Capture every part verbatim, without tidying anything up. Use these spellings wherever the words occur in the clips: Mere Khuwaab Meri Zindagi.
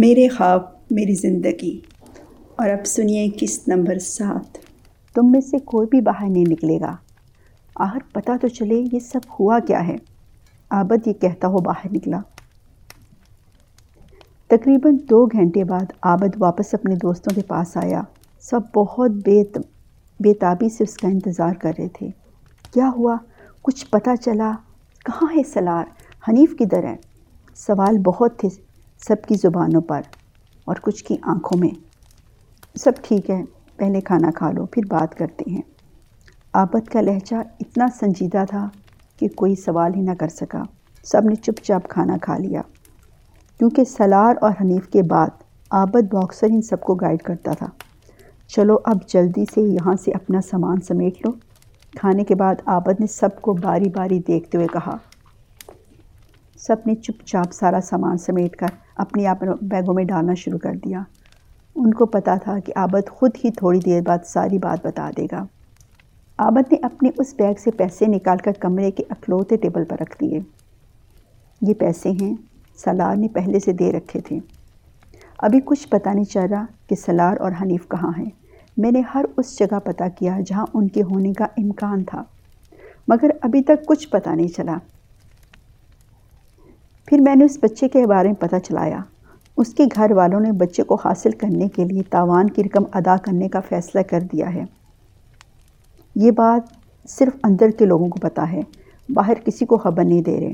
میرے خواب میری زندگی۔ اور اب سنیے قسط نمبر سات۔ تم میں سے کوئی بھی باہر نہیں نکلے گا، آخر پتہ تو چلے یہ سب ہوا کیا ہے۔ عابد یہ کہتا ہو باہر نکلا۔ تقریباً دو گھنٹے بعد عابد واپس اپنے دوستوں کے پاس آیا۔ سب بہت بے بے تابی سے اس کا انتظار کر رہے تھے۔ کیا ہوا؟ کچھ پتہ چلا؟ کہاں ہے سلار؟ حنیف کدھر ہے؟ سوال بہت تھے سب کی زبانوں پر اور کچھ کی آنکھوں میں۔ سب ٹھیک ہے، پہلے کھانا کھا لو پھر بات کرتے ہیں۔ عابد کا لہجہ اتنا سنجیدہ تھا کہ کوئی سوال ہی نہ کر سکا۔ سب نے چپ چاپ کھانا کھا لیا، کیونکہ سلار اور حنیف کے بعد عابد باکسر ان سب کو گائیڈ کرتا تھا۔ چلو اب جلدی سے یہاں سے اپنا سامان سمیٹ لو۔ کھانے کے بعد عابد نے سب کو باری باری دیکھتے ہوئے کہا۔ سب نے چپ چاپ سارا سامان سمیٹ کر اپنے آپ بیگوں میں ڈالنا شروع کر دیا۔ ان کو پتہ تھا کہ عابد خود ہی تھوڑی دیر بعد ساری بات بتا دے گا۔ عابد نے اپنے اس بیگ سے پیسے نکال کر کمرے کے اکلوتے ٹیبل پر رکھ دیے۔ یہ پیسے ہیں، سلار نے پہلے سے دے رکھے تھے۔ ابھی کچھ پتہ نہیں چل رہا کہ سلار اور حنیف کہاں ہیں۔ میں نے ہر اس جگہ پتہ کیا جہاں ان کے ہونے کا امکان تھا، مگر ابھی تک کچھ پتہ نہیں چلا۔ پھر میں نے اس بچے کے بارے میں پتہ چلایا۔ اس کے گھر والوں نے بچے کو حاصل کرنے کے لیے تاوان کی رقم ادا کرنے کا فیصلہ کر دیا ہے۔ یہ بات صرف اندر کے لوگوں کو پتہ ہے، باہر کسی کو خبر نہیں دے رہے۔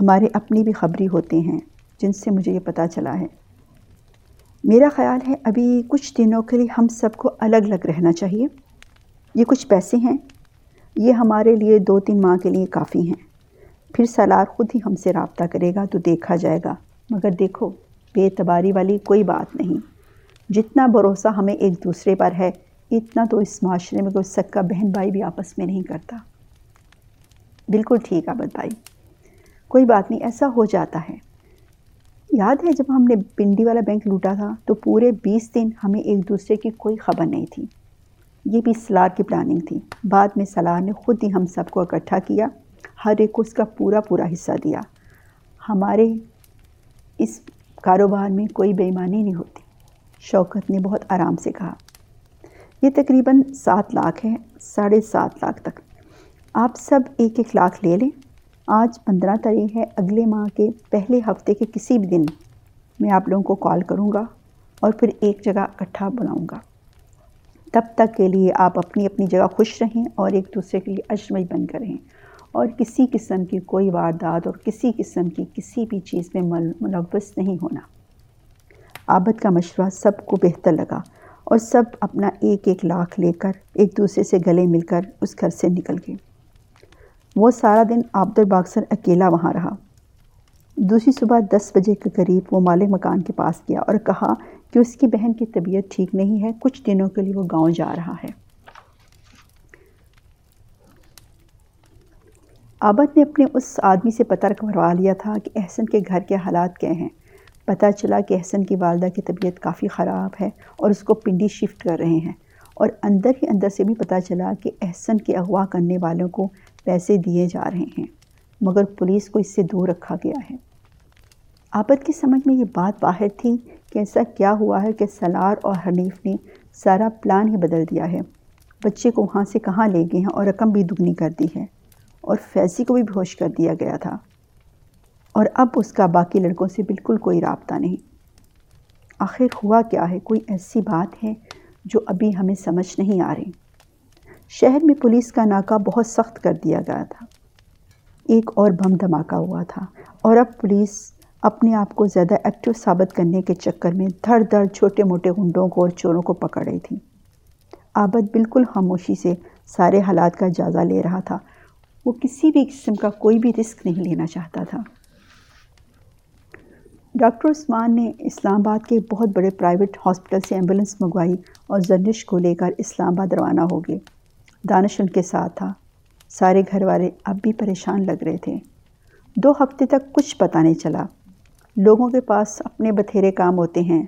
ہمارے اپنے بھی خبری ہوتے ہیں جن سے مجھے یہ پتہ چلا ہے۔ میرا خیال ہے ابھی کچھ دنوں کے لیے ہم سب کو الگ الگ رہنا چاہیے۔ یہ کچھ پیسے ہیں، یہ ہمارے لیے دو تین ماہ کے لیے کافی ہیں۔ پھر سلار خود ہی ہم سے رابطہ کرے گا تو دیکھا جائے گا۔ مگر دیکھو، بے اعتباری والی کوئی بات نہیں۔ جتنا بھروسہ ہمیں ایک دوسرے پر ہے، اتنا تو اس معاشرے میں کوئی سکا بہن بھائی بھی آپس میں نہیں کرتا۔ بالکل ٹھیک عابد بھائی، کوئی بات نہیں، ایسا ہو جاتا ہے۔ یاد ہے جب ہم نے پنڈی والا بینک لوٹا تھا تو پورے بیس دن ہمیں ایک دوسرے کی کوئی خبر نہیں تھی۔ یہ بھی سلار کی پلاننگ تھی۔ بعد میں سلار نے خود ہی ہم سب کو اکٹھا کیا، ہر ایک کو اس کا پورا پورا حصہ دیا۔ ہمارے اس کاروبار میں کوئی بے ایمانی نہیں ہوتی، شوکت نے بہت آرام سے کہا۔ یہ تقریباً سات لاکھ ہے، ساڑھے سات لاکھ تک۔ آپ سب ایک ایک لاکھ لے لیں۔ آج پندرہ تاریخ ہے، اگلے ماہ کے پہلے ہفتے کے کسی بھی دن میں آپ لوگوں کو کال کروں گا اور پھر ایک جگہ اکٹھا بلاؤں گا۔ تب تک کے لیے آپ اپنی اپنی جگہ خوش رہیں اور ایک دوسرے کے لیے اجمعی بن کر رہیں، اور کسی قسم کی کوئی واردات اور کسی قسم کی کسی بھی چیز میں ملوث نہیں ہونا۔ عابد کا مشورہ سب کو بہتر لگا اور سب اپنا ایک ایک لاکھ لے کر ایک دوسرے سے گلے مل کر اس گھر سے نکل گئے۔ وہ سارا دن عابد باکسر اکیلا وہاں رہا۔ دوسری صبح دس بجے کے قریب وہ مالک مکان کے پاس گیا اور کہا کہ اس کی بہن کی طبیعت ٹھیک نہیں ہے، کچھ دنوں کے لیے وہ گاؤں جا رہا ہے۔ عابد نے اپنے اس آدمی سے پتہ کروا لیا تھا کہ احسن کے گھر کے حالات کیا ہیں۔ پتہ چلا کہ احسن کی والدہ کی طبیعت کافی خراب ہے اور اس کو پنڈی شفٹ کر رہے ہیں، اور اندر ہی اندر سے بھی پتہ چلا کہ احسن کے اغوا کرنے والوں کو پیسے دیے جا رہے ہیں، مگر پولیس کو اس سے دور رکھا گیا ہے۔ عابد کی سمجھ میں یہ بات باہر تھی کہ ایسا کیا ہوا ہے کہ سلار اور حنیف نے سارا پلان ہی بدل دیا ہے۔ بچے کو وہاں سے کہاں لے گئے ہیں اور رقم بھی دگنی کر دی ہے، اور فیضی کو بھی بہوش کر دیا گیا تھا، اور اب اس کا باقی لڑکوں سے بالکل کوئی رابطہ نہیں۔ آخر ہوا کیا ہے؟ کوئی ایسی بات ہے جو ابھی ہمیں سمجھ نہیں آ رہی۔ شہر میں پولیس کا ناکہ بہت سخت کر دیا گیا تھا۔ ایک اور بم دھماکہ ہوا تھا، اور اب پولیس اپنے آپ کو زیادہ ایکٹیو ثابت کرنے کے چکر میں دھڑ دھڑ چھوٹے موٹے گنڈوں کو اور چوروں کو پکڑ رہی تھی۔ عابد بالکل خاموشی سے سارے حالات کا جائزہ لے رہا تھا۔ وہ کسی بھی قسم کا کوئی بھی رسک نہیں لینا چاہتا تھا۔ ڈاکٹر عثمان نے اسلام آباد کے بہت بڑے پرائیویٹ ہاسپٹل سے ایمبولنس منگوائی اور زرنش کو لے کر اسلام آباد روانہ ہو گئے۔ دانش ان کے ساتھ تھا۔ سارے گھر والے اب بھی پریشان لگ رہے تھے۔ دو ہفتے تک کچھ پتہ نہیں چلا۔ لوگوں کے پاس اپنے بتھیرے کام ہوتے ہیں،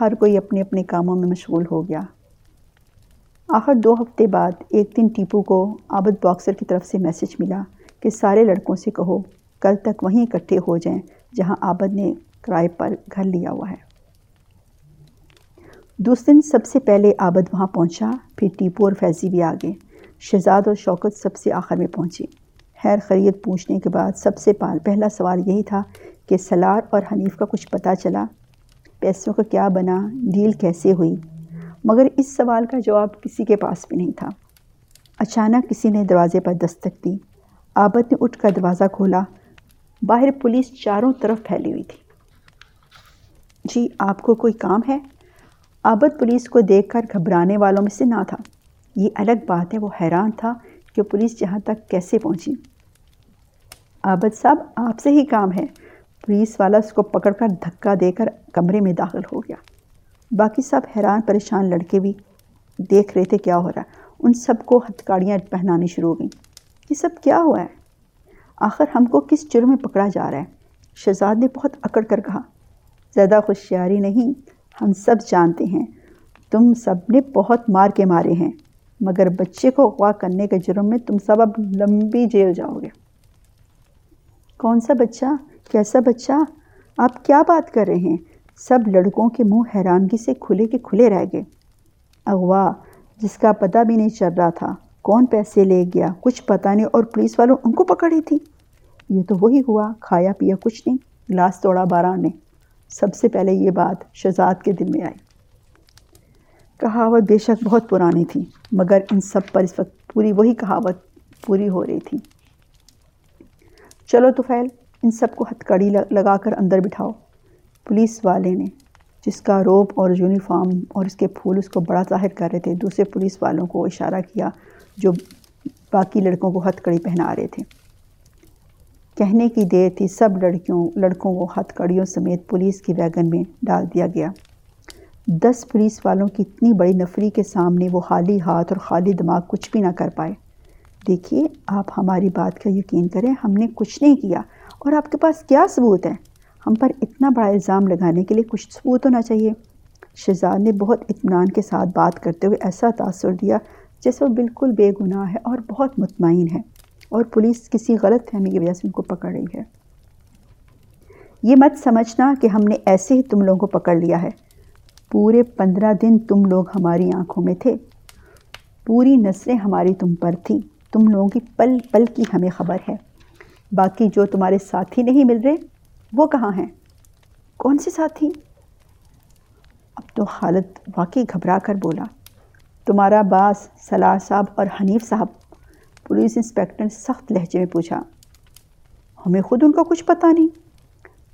ہر کوئی اپنے اپنے کاموں میں مشغول ہو گیا۔ آخر دو ہفتے بعد ایک دن ٹیپو کو عابد باکسر کی طرف سے میسج ملا کہ سارے لڑکوں سے کہو کل تک وہیں اکٹھے ہو جائیں جہاں عابد نے کرائے پر گھر لیا ہوا ہے۔ دوسرے دن سب سے پہلے عابد وہاں پہنچا، پھر ٹیپو اور فیضی بھی آ گئے، شہزاد اور شوکت سب سے آخر میں پہنچے۔ خیر خیریت پوچھنے کے بعد سب سے پہلا سوال یہی تھا کہ سلار اور حنیف کا کچھ پتہ چلا، پیسوں کا کیا بنا، ڈیل کیسے ہوئی؟ مگر اس سوال کا جواب کسی کے پاس بھی نہیں تھا۔ اچانک کسی نے دروازے پر دستک دی، عابد نے اٹھ کر دروازہ کھولا، باہر پولیس چاروں طرف پھیلی ہوئی تھی۔ جی آپ کو کوئی کام ہے؟ عابد پولیس کو دیکھ کر گھبرانے والوں میں سے نہ تھا، یہ الگ بات ہے وہ حیران تھا کہ پولیس جہاں تک کیسے پہنچی۔ عابد صاحب آپ سے ہی کام ہے، پولیس والا اس کو پکڑ کر دھکا دے کر کمرے میں داخل ہو گیا۔ باقی سب حیران پریشان لڑکے بھی دیکھ رہے تھے کیا ہو رہا ہے، ان سب کو ہتھکڑیاں پہنانی شروع ہو گئیں۔ یہ سب کیا ہوا ہے، آخر ہم کو کس جرم میں پکڑا جا رہا ہے؟ شہزاد نے بہت اکڑ کر کہا۔ زیادہ ہوشیاری نہیں، ہم سب جانتے ہیں تم سب نے بہت مار کے مارے ہیں، مگر بچے کو اغوا کرنے کے جرم میں تم سب اب لمبی جیل جاؤ گے۔ کون سا بچہ، کیسا بچہ، آپ کیا بات کر رہے ہیں؟ سب لڑکوں کے منہ حیرانگی سے کھلے کے کھلے رہ گئے۔ اغوا جس کا پتہ بھی نہیں چل رہا تھا، کون پیسے لے گیا کچھ پتہ نہیں، اور پولیس والوں ان کو پکڑی تھی۔ یہ تو وہی ہوا، کھایا پیا کچھ نہیں، گلاس توڑا بارہ نے۔ سب سے پہلے یہ بات شہزاد کے دل میں آئی۔ کہاوت بے شک بہت پرانی تھی، مگر ان سب پر اس وقت پوری وہی کہاوت پوری ہو رہی تھی۔ چلو طفیل، ان سب کو ہتھکڑی لگا کر اندر بٹھاؤ۔ پولیس والے نے، جس کا روب اور یونیفارم اور اس کے پھول اس کو بڑا ظاہر کر رہے تھے، دوسرے پولیس والوں کو اشارہ کیا جو باقی لڑکوں کو ہتھکڑی پہنا رہے تھے۔ کہنے کی دیر تھی، سب لڑکیوں لڑکوں کو ہتھکڑیوں سمیت پولیس کی ویگن میں ڈال دیا گیا۔ دس پولیس والوں کی اتنی بڑی نفری کے سامنے وہ خالی ہاتھ اور خالی دماغ کچھ بھی نہ کر پائے۔ دیکھیے آپ ہماری بات کا یقین کریں، ہم نے کچھ نہیں کیا، اور آپ کے پاس کیا ثبوت ہے؟ ہم پر اتنا بڑا الزام لگانے کے لیے کچھ ثبوت ہونا چاہیے۔ شہزاد نے بہت اطمینان کے ساتھ بات کرتے ہوئے ایسا تاثر دیا جیسے وہ بالکل بے گناہ ہے اور بہت مطمئن ہے، اور پولیس کسی غلط فہمی کی وجہ سے ان کو پکڑ رہی ہے۔ یہ مت سمجھنا کہ ہم نے ایسے ہی تم لوگوں کو پکڑ لیا ہے، پورے پندرہ دن تم لوگ ہماری آنکھوں میں تھے، پوری نسلیں ہماری تم پر تھی، تم لوگوں کی پل پل کی ہمیں خبر ہے۔ باقی جو تمہارے ساتھی نہیں مل رہے وہ کہاں ہیں؟ کون سے ساتھی؟ اب تو خالد واقعی گھبرا کر بولا۔ تمہارا باس، سلار صاحب اور حنیف صاحب، پولیس انسپیکٹر نے سخت لہجے میں پوچھا۔ ہمیں خود ان کا کچھ پتہ نہیں۔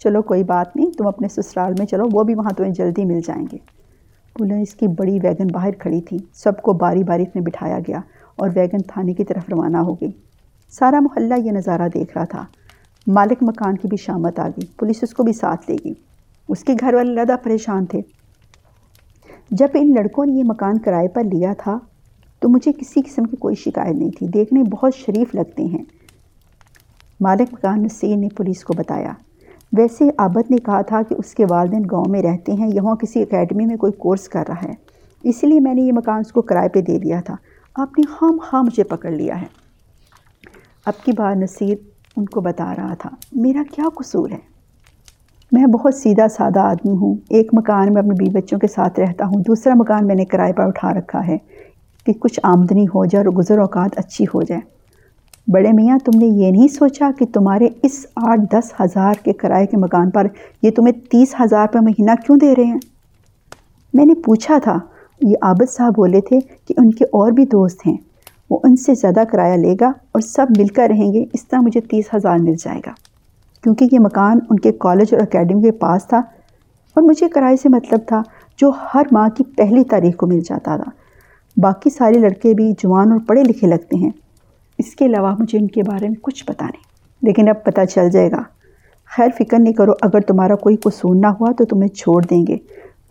چلو کوئی بات نہیں، تم اپنے سسرال میں چلو، وہ بھی وہاں تمہیں جلدی مل جائیں گے۔ پولیس کی بڑی ویگن باہر کھڑی تھی، سب کو باری باری میں بٹھایا گیا اور ویگن تھانے کی طرف روانہ ہو گئی۔ سارا محلہ یہ نظارہ دیکھ رہا تھا۔ مالک مکان کی بھی شامت آ گئی، پولیس اس کو بھی ساتھ لے گئی۔ اس کے گھر والے زیادہ پریشان تھے۔ جب ان لڑکوں نے یہ مکان کرائے پر لیا تھا تو مجھے کسی قسم کی کوئی شکایت نہیں تھی، دیکھنے بہت شریف لگتے ہیں، مالک مکان نصیر نے پولیس کو بتایا۔ ویسے عابد نے کہا تھا کہ اس کے والدین گاؤں میں رہتے ہیں، یہاں کسی اکیڈمی میں کوئی کورس کر رہا ہے، اسی لیے میں نے یہ مکان اس کو کرائے پہ دے دیا تھا۔ آپ نے خام خواہ مجھے پکڑ لیا ہے۔ اب کی بار نصیر ان کو بتا رہا تھا، میرا کیا قصور ہے؟ میں بہت سیدھا سادہ آدمی ہوں، ایک مکان میں اپنے بیوی بچوں کے ساتھ رہتا ہوں، دوسرا مکان میں نے کرائے پر اٹھا رکھا ہے کہ کچھ آمدنی ہو جائے اور گزر اوقات اچھی ہو جائے۔ بڑے میاں تم نے یہ نہیں سوچا کہ تمہارے اس آٹھ دس ہزار کے کرائے کے مکان پر یہ تمہیں تیس ہزار پر مہینہ کیوں دے رہے ہیں؟ میں نے پوچھا تھا، یہ عابد صاحب بولے تھے کہ ان کے اور بھی دوست ہیں، وہ ان سے زیادہ کرایہ لے گا اور سب مل کر رہیں گے، اس طرح مجھے تیس ہزار مل جائے گا۔ کیونکہ یہ مکان ان کے کالج اور اکیڈمی کے پاس تھا اور مجھے کرائے سے مطلب تھا جو ہر ماہ کی پہلی تاریخ کو مل جاتا تھا۔ باقی سارے لڑکے بھی جوان اور پڑھے لکھے لگتے ہیں، اس کے علاوہ مجھے ان کے بارے میں کچھ پتہ نہیں، لیکن اب پتہ چل جائے گا۔ خیر فکر نہیں کرو، اگر تمہارا کوئی قصور نہ ہوا تو تمہیں چھوڑ دیں گے۔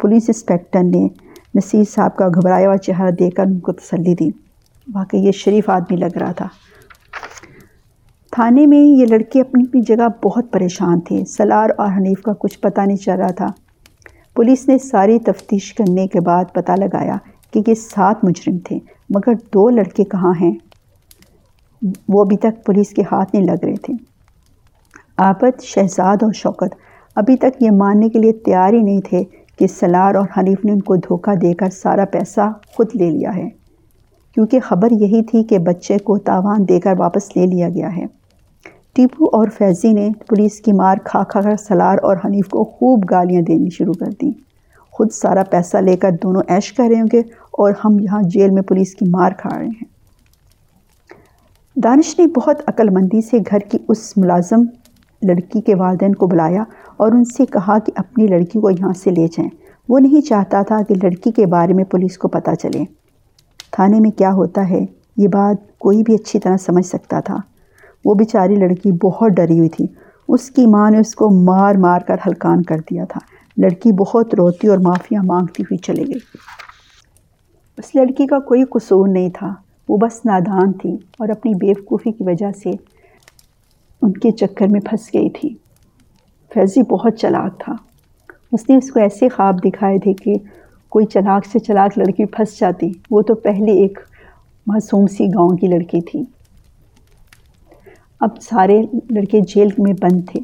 پولیس انسپیکٹر نے نصیر صاحب کا گھبرایا ہوا چہرہ دیکھ کر ان کو تسلی دی۔ واقعی یہ شریف آدمی لگ رہا تھا۔ تھانے میں یہ لڑکے اپنی اپنی جگہ بہت پریشان تھے، سلار اور حنیف کا کچھ پتہ نہیں چل رہا تھا۔ پولیس نے ساری تفتیش کرنے کے بعد پتہ لگایا کہ یہ سات مجرم تھے، مگر دو لڑکے کہاں ہیں وہ ابھی تک پولیس کے ہاتھ نہیں لگ رہے تھے۔ عابد، شہزاد اور شوکت ابھی تک یہ ماننے کے لیے تیار ہی نہیں تھے کہ سلار اور حنیف نے ان کو دھوکہ دے کر سارا پیسہ خود لے لیا ہے، کیونکہ خبر یہی تھی کہ بچے کو تاوان دے کر واپس لے لیا گیا ہے۔ ٹیپو اور فیضی نے پولیس کی مار کھا کھا کر سلار اور حنیف کو خوب گالیاں دینی شروع کر دیں۔ خود سارا پیسہ لے کر دونوں عیش کر رہے ہوں گے اور ہم یہاں جیل میں پولیس کی مار کھا رہے ہیں۔ دانش نے بہت عقل مندی سے گھر کی اس ملازم لڑکی کے والدین کو بلایا اور ان سے کہا کہ اپنی لڑکی کو یہاں سے لے جائیں۔ وہ نہیں چاہتا تھا کہ لڑکی کے بارے میں پولیس کو پتہ چلے۔ تھانے میں کیا ہوتا ہے یہ بات کوئی بھی اچھی طرح سمجھ سکتا تھا۔ وہ بیچاری لڑکی بہت ڈری ہوئی تھی، اس کی ماں نے اس کو مار مار کر ہلکان کر دیا تھا۔ لڑکی بہت روتی اور معافیاں مانگتی ہوئی چلی گئی۔ اس لڑکی کا کوئی قصور نہیں تھا، وہ بس نادان تھی اور اپنی بیوقوفی کی وجہ سے ان کے چکر میں پھنس گئی تھی۔ فیضی بہت چلاک تھا، اس نے اس کو ایسے خواب دکھائے تھے کہ کوئی چلاک سے چلاک لڑکی پھنس جاتی۔ وہ تو پہلے ایک معصوم سی گاؤں کی لڑکی تھی۔ اب سارے لڑکے جیل میں بند تھے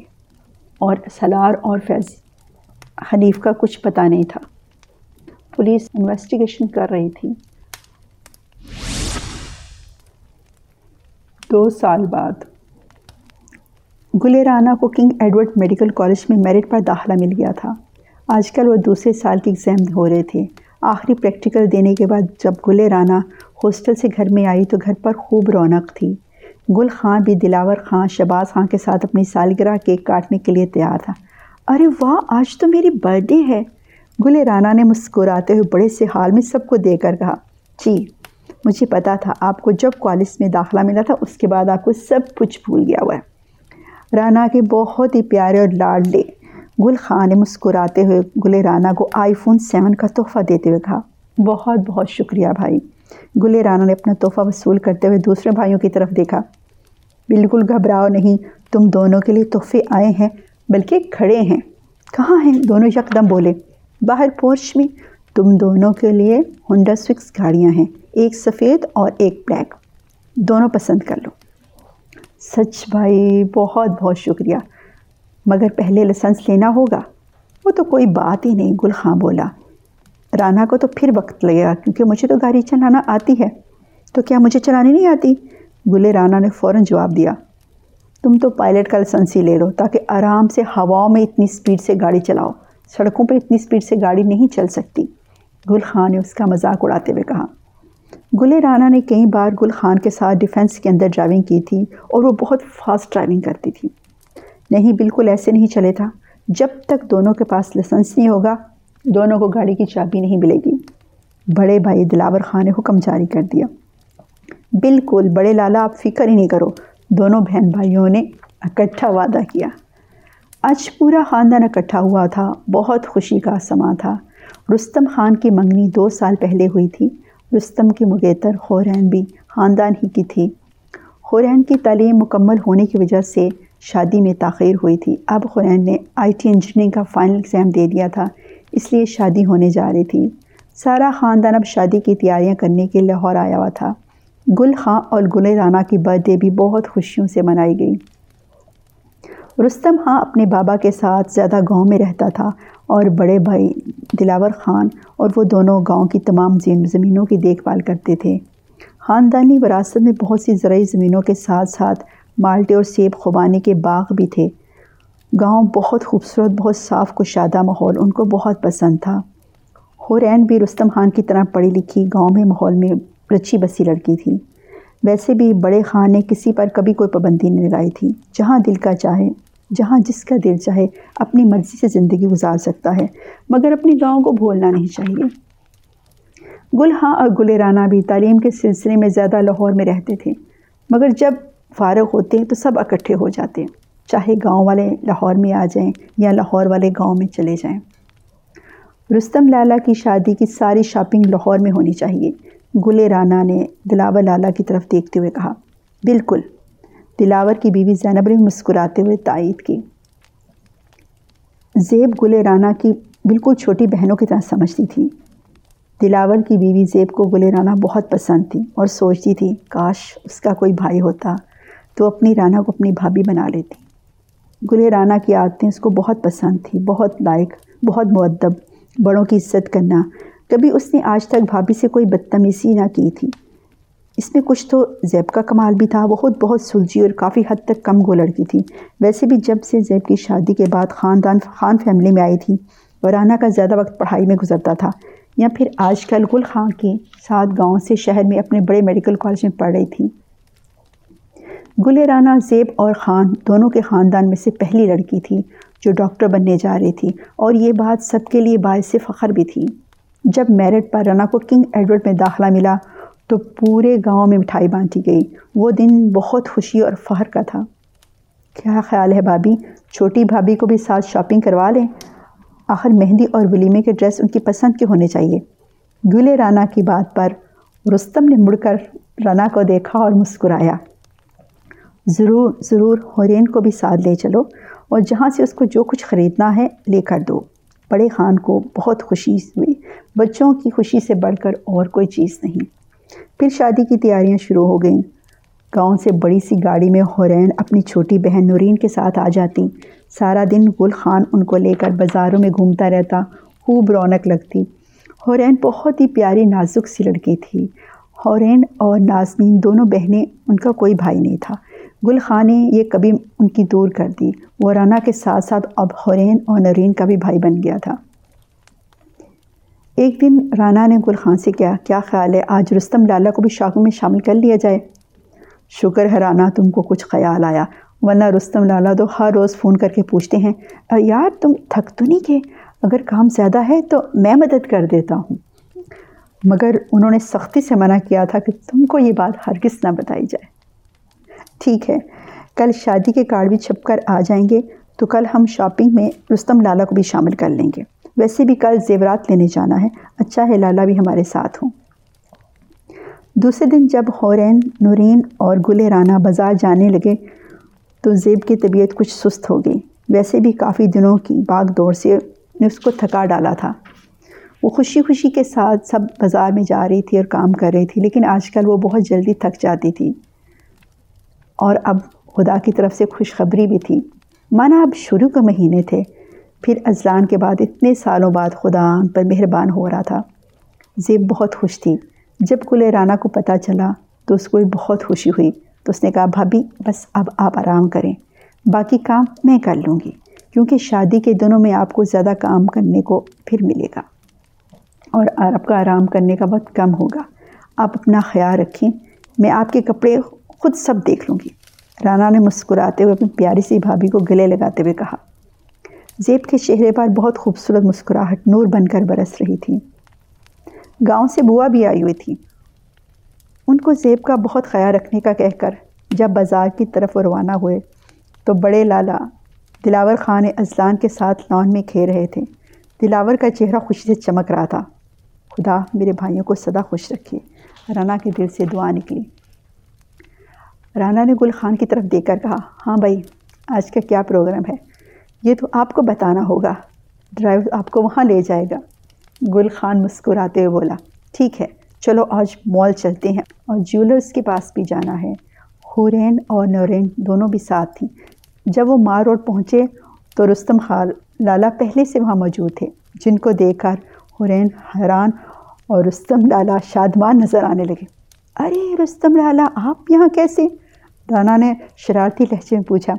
اور سلار اور فیض حنیف کا کچھ پتہ نہیں تھا۔ پولیس انویسٹیگیشن کر رہی تھی۔ دو سال بعد گلے رانا کو کنگ ایڈورڈ میڈیکل کالج میں میرٹ پر داخلہ مل گیا تھا۔ آج کل وہ دوسرے سال کے ایگزام ہو رہے تھے۔ آخری پریکٹیکل دینے کے بعد جب گلے رانا ہاسٹل سے گھر میں آئی تو گھر پر خوب رونق تھی۔ گل خان بھی دلاور خان، شہباز خان کے ساتھ اپنی سالگرہ کیک کاٹنے کے لیے تیار تھا۔ ارے واہ، آج تو میری برتھ ڈے ہے، گلے رانا نے مسکراتے ہوئے بڑے سے حال میں سب کو دے کر کہا۔ جی، مجھے پتا تھا آپ کو جب کالج میں داخلہ ملا تھا اس کے بعد آپ کو سب کچھ بھول گیا ہوا ہے۔ رانا کے بہت ہی پیارے اور لاڈلے، گل خان نے مسکراتے ہوئے گلے رانا کو آئی فون سیون کا تحفہ دیتے ہوئے کہا۔ بہت بہت شکریہ بھائی، گلے رانا نے اپنا تحفہ وصول کرتے ہوئے دوسرے بھائیوں کی طرف دیکھا۔ بالکل گھبراؤ نہیں، تم دونوں کے لیے تحفے آئے ہیں، بلکہ کھڑے ہیں۔ کہاں ہیں؟ دونوں یکدم بولے۔ باہر پورچ میں تم دونوں کے لیے ہونڈا سوئکس گاڑیاں ہیں، ایک سفید اور ایک بلیک، دونوں پسند کر لو۔ سچ بھائی، بہت بہت شکریہ، مگر پہلے لائسنس لینا ہوگا۔ وہ تو کوئی بات ہی نہیں، گل خان بولا۔ رانا کو تو پھر وقت لگے گا کیونکہ مجھے تو گاڑی چلانا آتی ہے۔ تو کیا مجھے چلانی نہیں آتی؟ گلے رانا نے فوراً جواب دیا۔ تم تو پائلٹ کا لائسنس ہی لے لو تاکہ آرام سے ہواؤں میں اتنی سپیڈ سے گاڑی چلاؤ، سڑکوں پہ اتنی سپیڈ سے گاڑی نہیں چل سکتی، گل خان نے اس کا مذاق اڑاتے ہوئے کہا۔ گلے رانا نے کئی بار گل خان کے ساتھ ڈیفینس کے اندر ڈرائیونگ کی تھی اور وہ بہت فاسٹ ڈرائیونگ کرتی تھی۔ نہیں، بالکل ایسے نہیں چلے تھا، جب تک دونوں کے پاس لائسنس نہیں ہوگا دونوں کو گاڑی کی چابی نہیں ملے گی۔ بڑے بھائی دلاور خان نے حکم جاری کر دیا۔ بالکل بڑے لالا، آپ فکر ہی نہیں کرو، دونوں بہن بھائیوں نے اکٹھا وعدہ کیا۔ آج پورا خاندان اکٹھا ہوا تھا، بہت خوشی کا سما تھا۔ رستم خان کی منگنی دو سال پہلے ہوئی تھی۔ رستم کی مگیتر خورین بھی خاندان ہی کی تھی۔ خورین کی تعلیم مکمل ہونے کی وجہ سے شادی میں تاخیر ہوئی تھی۔ اب خورین نے آئی ٹی انجینئرنگ کا فائنل ایگزام دے دیا تھا، اس لیے شادی ہونے جا رہی تھی۔ سارا خاندان اب شادی کی تیاریاں کرنے کے لاہور آیا ہوا تھا۔ گل خان اور گلے رانا کی برتھ ڈے بھی بہت خوشیوں سے منائی گئی۔ رستم خان اپنے بابا کے ساتھ زیادہ گاؤں میں رہتا تھا اور بڑے بھائی دلاور خان اور وہ دونوں گاؤں کی تمام زمینوں کی دیکھ بھال کرتے تھے۔ خاندانی وراثت میں بہت سی زرعی زمینوں کے ساتھ ساتھ مالٹے اور سیب خوبانے کے باغ بھی تھے۔ گاؤں بہت خوبصورت، بہت صاف کشادہ ماحول ان کو بہت پسند تھا۔ خورین بھی رستم خان کی طرح پڑھی لکھی گاؤں میں ماحول میں رچی بسی لڑکی تھی۔ ویسے بھی بڑے خان نے کسی پر کبھی کوئی پابندی نہیں لگائی تھی، جہاں دل کا چاہے جہاں جس کا دل چاہے اپنی مرضی سے زندگی گزار سکتا ہے، مگر اپنے گاؤں کو بھولنا نہیں چاہیے۔ گل خان اور گلے رانا بھی تعلیم کے سلسلے میں زیادہ لاہور میں رہتے تھے، مگر جب فارغ ہوتے ہیں تو سب اکٹھے ہو جاتے ہیں، چاہے گاؤں والے لاہور میں آ جائیں یا لاہور والے گاؤں میں چلے جائیں۔ رستم لالا کی شادی کی ساری شاپنگ لاہور میں ہونی چاہیے، گلے رانا نے دلاور لالا کی طرف دیکھتے ہوئے کہا۔ بالکل، دلاور کی بیوی زینب نے مسکراتے ہوئے تائید کی۔ زیب گلے رانا کی بالکل چھوٹی بہنوں کی طرح سمجھتی تھی۔ دلاور کی بیوی زیب کو گلے رانا بہت پسند تھی اور سوچتی تھی کاش اس کا کوئی بھائی ہوتا تو اپنی رانا کو اپنی بھابھی بنا لیتی۔ گلے رانا کی عادتیں اس کو بہت پسند تھی، بہت لائق، بہت مؤدب، بڑوں کی عزت کرنا، کبھی اس نے آج تک بھابھی سے کوئی بدتمیزی نہ کی تھی۔ اس میں کچھ تو زیب کا کمال بھی تھا، وہ خود بہت سلجھی اور کافی حد تک کم گو لڑکی تھی۔ ویسے بھی جب سے زیب کی شادی کے بعد خاندان خان فیملی میں آئی تھی اور رانا کا زیادہ وقت پڑھائی میں گزرتا تھا، یا پھر آج کل گل خان کے ساتھ گاؤں سے شہر میں اپنے بڑے میڈیکل کالج میں پڑھ رہی تھی۔ گل رانا زیب اور خان دونوں کے خاندان میں سے پہلی لڑکی تھی جو ڈاکٹر بننے جا رہی تھی، اور یہ بات سب کے لیے باعث فخر بھی تھی۔ جب میرٹ پر رانا کو کنگ ایڈورڈ میں داخلہ ملا تو پورے گاؤں میں مٹھائی بانٹی گئی۔ وہ دن بہت خوشی اور فخر کا تھا۔ کیا خیال ہے بھابھی، چھوٹی بھابھی کو بھی ساتھ شاپنگ کروا لیں؟ آخر مہندی اور ولیمے کے ڈریس ان کی پسند کے ہونے چاہیے۔ گل رانا کی بات پر رستم نے مڑ کر رانا کو دیکھا اور مسکرایا۔ ضرور ضرور ہورین کو بھی ساتھ لے چلو، اور جہاں سے اس کو جو کچھ خریدنا ہے لے کر دو۔ بڑے خان کو بہت خوشی ہوئی، بچوں کی خوشی سے بڑھ کر اور کوئی چیز نہیں۔ پھر شادی کی تیاریاں شروع ہو گئیں۔ گاؤں سے بڑی سی گاڑی میں ہورین اپنی چھوٹی بہن نورین کے ساتھ آ جاتی۔ سارا دن گل خان ان کو لے کر بازاروں میں گھومتا رہتا، خوب رونق لگتی۔ ہورین بہت ہی پیاری نازک سی لڑکی تھی۔ ہورین اور نازنین دونوں بہنیں، ان کا کوئی بھائی نہیں تھا۔ گل خان نے یہ کبھی ان کی دور کر دی، وہ رانا کے ساتھ ساتھ اب ہورین اور نورین کا بھی بھائی بن گیا تھا۔ ایک دن رانا نے گل خان سے کیا کیا خیال ہے آج رستم لالا کو بھی شاخوں میں شامل کر لیا جائے؟ شکر ہے رانا تم کو کچھ خیال آیا، ورنہ رستم لالا تو ہر روز فون کر کے پوچھتے ہیں یار تم تھک تو نہیں گئے، اگر کام زیادہ ہے تو میں مدد کر دیتا ہوں۔ مگر انہوں نے سختی سے منع کیا تھا کہ تم کو یہ بات ہرگز نہ بتائی جائے۔ ٹھیک ہے، کل شادی کے کارڈ بھی چھپ کر آ جائیں گے تو کل ہم شاپنگ میں رستم لالا کو بھی شامل کر لیں گے، ویسے بھی کل زیورات لینے جانا ہے، اچھا ہے لالا بھی ہمارے ساتھ ہوں۔ دوسرے دن جب ہورین، نورین اور گل رانا بازار جانے لگے تو زیب کی طبیعت کچھ سست ہو گئی۔ ویسے بھی کافی دنوں کی باغ دوڑ سے نے اس کو تھکا ڈالا تھا۔ وہ خوشی خوشی کے ساتھ سب بازار میں جا رہی تھی اور کام کر رہی تھی، لیکن آج کل وہ بہت جلدی تھک جاتی تھی۔ اور اب خدا کی طرف سے خوشخبری بھی تھی، مانا اب شروع کے مہینے تھے، پھر اذلان کے بعد اتنے سالوں بعد خدا ان پر مہربان ہو رہا تھا۔ زیب بہت خوش تھی۔ جب گل رانا کو پتہ چلا تو اس کو بہت خوشی ہوئی، تو اس نے کہا بھابھی بس اب آپ آرام کریں، باقی کام میں کر لوں گی، کیونکہ شادی کے دنوں میں آپ کو زیادہ کام کرنے کو پھر ملے گا اور آپ کا آرام کرنے کا وقت کم ہوگا۔ آپ اپنا خیال رکھیں، میں آپ کے کپڑے خود سب دیکھ لوں گی۔ رانا نے مسکراتے ہوئے اپنی پیاری سی بھابھی کو گلے لگاتے ہوئے کہا۔ زیب کے چہرے پر بہت خوبصورت مسکراہٹ نور بن کر برس رہی تھی۔ گاؤں سے بوا بھی آئی ہوئی تھی، ان کو زیب کا بہت خیال رکھنے کا کہہ کر جب بازار کی طرف روانہ ہوئے تو بڑے لالا دلاور خان اذلان کے ساتھ لان میں کھیل رہے تھے۔ دلاور کا چہرہ خوشی سے چمک رہا تھا۔ خدا میرے بھائیوں کو سدا خوش رکھے، رانا کے دل سے دعا نکلی۔ رانا نے گل خان کی طرف دیکھ کر کہا، ہاں بھائی آج کا کیا پروگرام ہے؟ یہ تو آپ کو بتانا ہوگا، ڈرائیور آپ کو وہاں لے جائے گا۔ گل خان مسکراتے ہوئے بولا، ٹھیک ہے چلو آج مال چلتے ہیں، اور جیولرز کے پاس بھی جانا ہے۔ ہورین اور نورین دونوں بھی ساتھ تھیں۔ جب وہ مار روڈ پہنچے تو رستم خان لالا پہلے سے وہاں موجود تھے، جن کو دیکھ کر ہورین حیران اور رستم لالا شادمان نظر آنے لگے۔ ارے رستم لالا آپ یہاں کیسے؟ رانا نے شرارتی لہجے میں پوچھا۔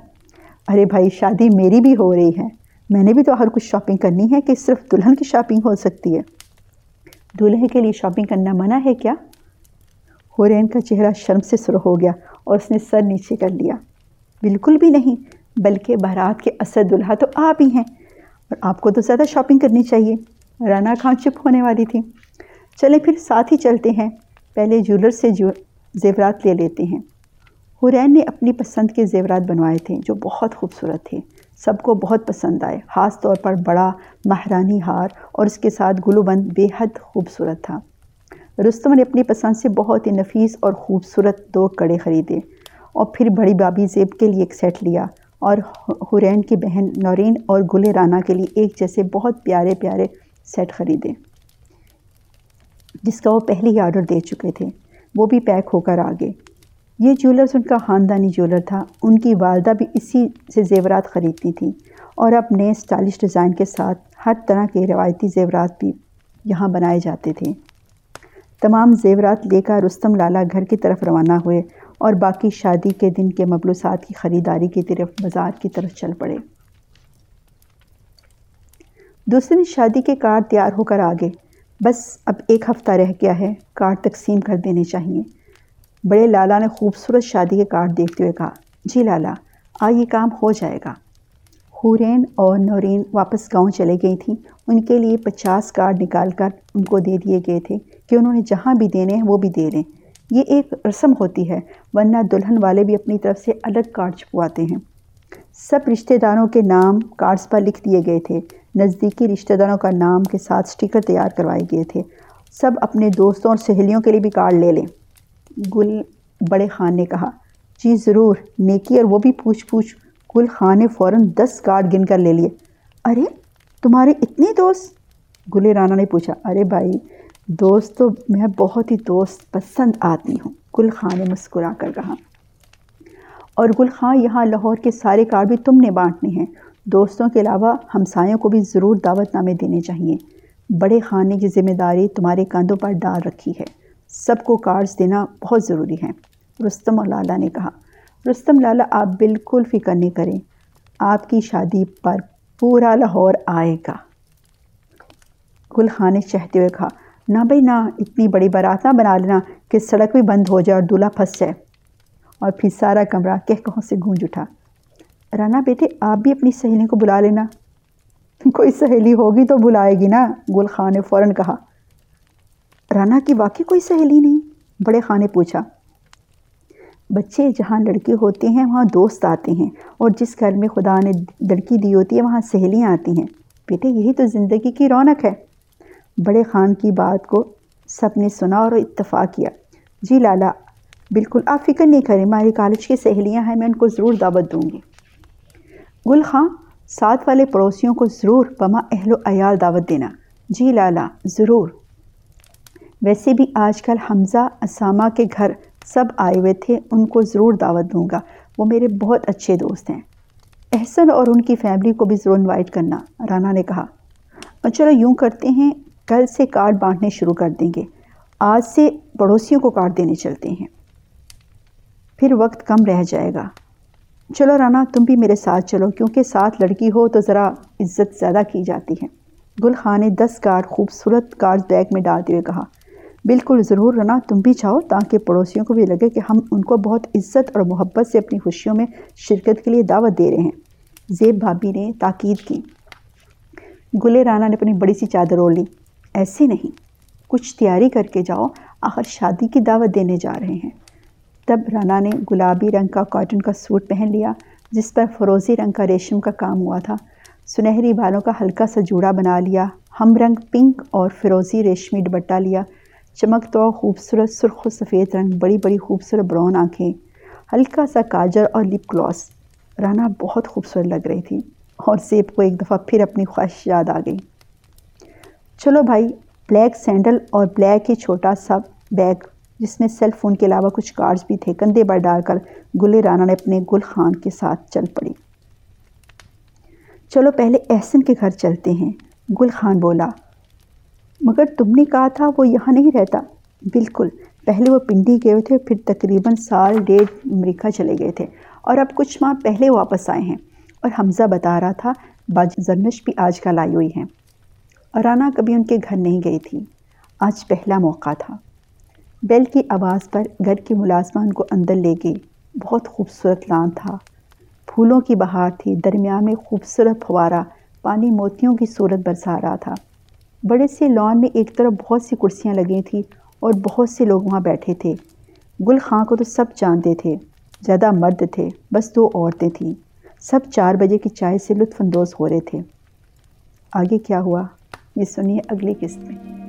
ارے بھائی شادی میری بھی ہو رہی ہے، میں نے بھی تو ہر کچھ شاپنگ کرنی ہے کہ صرف دلہن کی شاپنگ ہو سکتی ہے، دولہے کے لیے شاپنگ کرنا منع ہے کیا؟ ہورین کا چہرہ شرم سے سرخ ہو گیا اور اس نے سر نیچے کر لیا۔ بالکل بھی نہیں، بلکہ بارات کے اصل دلہا تو آپ ہی ہیں، اور آپ کو تو زیادہ شاپنگ کرنی چاہیے۔ رانا خان چپ ہونے والی تھی۔ چلیں پھر ساتھ ہی چلتے ہیں، پہلے جیولر سے زیورات لے لیتے ہیں۔ ہورین نے اپنی پسند کے زیورات بنوائے تھے جو بہت خوبصورت تھے، سب کو بہت پسند آئے، خاص طور پر بڑا مہرانی ہار اور اس کے ساتھ گلو بند بے حد خوبصورت تھا۔ رستم نے اپنی پسند سے بہت ہی نفیس اور خوبصورت دو کڑے خریدے، اور پھر بڑی بابی زیب کے لیے ایک سیٹ لیا، اور ہورین کی بہن نورین اور گل رانا کے لیے ایک جیسے بہت پیارے پیارے سیٹ خریدے، جس کا وہ پہلے ہی آرڈر دے چکے تھے، وہ بھی پیک ہو کر آ گئے۔ یہ جولرز ان کا خاندانی جولر تھا، ان کی والدہ بھی اسی سے زیورات خریدتی تھیں اور اب نئے اسٹائلش ڈیزائن کے ساتھ ہر طرح کے روایتی زیورات بھی یہاں بنائے جاتے تھے۔ تمام زیورات لے کر رستم لالا گھر کی طرف روانہ ہوئے اور باقی شادی کے دن کے ملبوسات کی خریداری کی طرف بازار کی طرف چل پڑے۔ دوسرے دن شادی کے کارڈ تیار ہو کر آ گئے، بس اب ایک ہفتہ رہ گیا ہے، کارڈ تقسیم کر دینے چاہیے۔ بڑے لالا نے خوبصورت شادی کے کارڈ دیکھتے ہوئے کہا، جی لالا آج یہ کام ہو جائے گا۔ حورین اور نورین واپس گاؤں چلے گئی تھیں، ان کے لیے پچاس کارڈ نکال کر ان کو دے دیے گئے تھے کہ انہوں نے جہاں بھی دینے ہیں وہ بھی دے دیں، یہ ایک رسم ہوتی ہے، ورنہ دلہن والے بھی اپنی طرف سے الگ کارڈ چھپواتے ہیں۔ سب رشتہ داروں کے نام کارڈز پر لکھ دیے گئے تھے، نزدیکی رشتہ داروں کا نام کے ساتھ سٹیکر تیار کروائے گئے تھے۔ سب اپنے دوستوں اور سہیلیوں کے لیے بھی کارڈ لے لیں۔ گل بڑے خان نے کہا، جی ضرور، نیکی اور وہ بھی پوچھ پوچھ۔ گل خان نے فوراً دس کارڈ گن کر لے لیے۔ ارے تمہارے اتنے دوست؟ گل رانا نے پوچھا۔ ارے بھائی دوست تو میں بہت ہی دوست پسند آدمی ہوں، گل خان نے مسکرا کر کہا، اور گل خان یہاں لاہور کے سارے کارڈ بھی تم نے بانٹنے ہیں، دوستوں کے علاوہ ہمسایوں کو بھی ضرور دعوت نامے دینے چاہیے، بڑے خان نے یہ ذمہ داری تمہارے کندھوں پر ڈال رکھی ہے، سب کو کارڈز دینا بہت ضروری ہے، رستم اور لالا نے کہا۔ رستم لالا آپ بالکل فکر نہیں کریں، آپ کی شادی پر پورا لاہور آئے گا، گل خان نے چہتے ہوئے کہا، نہ بھائی نہ، اتنی بڑی بارات نہ بنا لینا کہ سڑک بھی بند ہو جائے اور دولہا پھنس جائے۔ اور پھر سارا کمرہ کہکہوں سے گونج اٹھا۔ رانا بیٹے آپ بھی اپنی سہیلی کو بلا لینا، کوئی سہیلی ہوگی تو بلائے گی نا، گل خان نے فوراً کہا۔ رانا کی واقعی کوئی سہیلی نہیں؟ بڑے خان نے پوچھا۔ بچے جہاں لڑکے ہوتے ہیں وہاں دوست آتے ہیں، اور جس گھر میں خدا نے لڑکی دی ہوتی ہے وہاں سہیلیاں آتی ہیں، بیٹے یہی تو زندگی کی رونق ہے۔ بڑے خان کی بات کو سب نے سنا اور اتفاق کیا، جی لالا بالکل آپ فکر نہیں کریں، ہماری کالج کی سہیلیاں ہیں، میں ان کو ضرور دعوت دوں گی۔ گل خان ساتھ والے پڑوسیوں کو ضرور بما اہل و عیال دعوت دینا، جی لالا ضرور۔ ویسے بھی آج کل حمزہ اسامہ کے گھر سب آئے ہوئے تھے، ان کو ضرور دعوت دوں گا، وہ میرے بہت اچھے دوست ہیں، احسن اور ان کی فیملی کو بھی ضرور انوائٹ کرنا، رانا نے کہا۔ اور چلو یوں کرتے ہیں، کل سے کارڈ بانٹنے شروع کر دیں گے، آج سے پڑوسیوں کو کارڈ دینے چلتے ہیں، پھر وقت کم رہ جائے گا۔ چلو رانا تم بھی میرے ساتھ چلو، کیونکہ ساتھ لڑکی ہو تو ذرا عزت زیادہ کی جاتی ہے، گل خان نے دس کارڈ خوبصورت کارڈ بیگ میں ڈالتے ہوئے کہا۔ بالکل ضرور رانا تم بھی چاہو، تاکہ پڑوسیوں کو بھی لگے کہ ہم ان کو بہت عزت اور محبت سے اپنی خوشیوں میں شرکت کے لیے دعوت دے رہے ہیں، زیب بھابھی نے تاکید کی۔ گلے رانا نے اپنی بڑی سی چادر اوڑھ لی، ایسے نہیں، کچھ تیاری کر کے جاؤ، آخر شادی کی دعوت دینے جا رہے ہیں۔ تب رانا نے گلابی رنگ کا کاٹن کا سوٹ پہن لیا جس پر فروزی رنگ کا ریشم کا کام ہوا تھا، سنہری بالوں کا ہلکا سا جوڑا بنا لیا، ہم رنگ پنک اور فروزی ریشمی دوپٹہ لیا، چمکدار خوبصورت سرخ و سفید رنگ، بڑی بڑی خوبصورت براؤن آنکھیں، ہلکا سا کاجل اور لپ گلاس۔ رانا بہت خوبصورت لگ رہی تھی، اور زیب کو ایک دفعہ پھر اپنی خواہش یاد آ گئی۔ چلو بھائی بلیک سینڈل اور بلیک ہی چھوٹا سا بیگ جس میں سیل فون کے علاوہ کچھ کارڈز بھی تھے کندھے پر ڈال کر گلے رانا نے اپنے گل خان کے ساتھ چل پڑی۔ چلو پہلے احسن کے گھر چلتے ہیں، گل خان بولا، مگر تم نے کہا تھا وہ یہاں نہیں رہتا۔ بالکل، پہلے وہ پنڈی گئے تھے، پھر تقریباً سال ڈیڑھ امریکہ چلے گئے تھے، اور اب کچھ ماہ پہلے واپس آئے ہیں، اور حمزہ بتا رہا تھا باجی زرنش بھی آج کل آئی ہوئی ہیں، اور رانا کبھی ان کے گھر نہیں گئی تھی، آج پہلا موقع تھا۔ بیل کی آواز پر گھر کی ملازمہ ان کو اندر لے گئی، بہت خوبصورت لان تھا، پھولوں کی بہار تھی، درمیان میں خوبصورت پھوارا پانی موتیوں کی صورت برسا رہا تھا۔ بڑے سے لان میں ایک طرف بہت سی کرسیاں لگی تھیں اور بہت سے لوگ وہاں بیٹھے تھے۔ گل خان کو تو سب جانتے تھے، زیادہ مرد تھے، بس دو عورتیں تھیں، سب چار بجے کی چائے سے لطف اندوز ہو رہے تھے۔ آگے کیا ہوا یہ سنیے اگلی قسط میں۔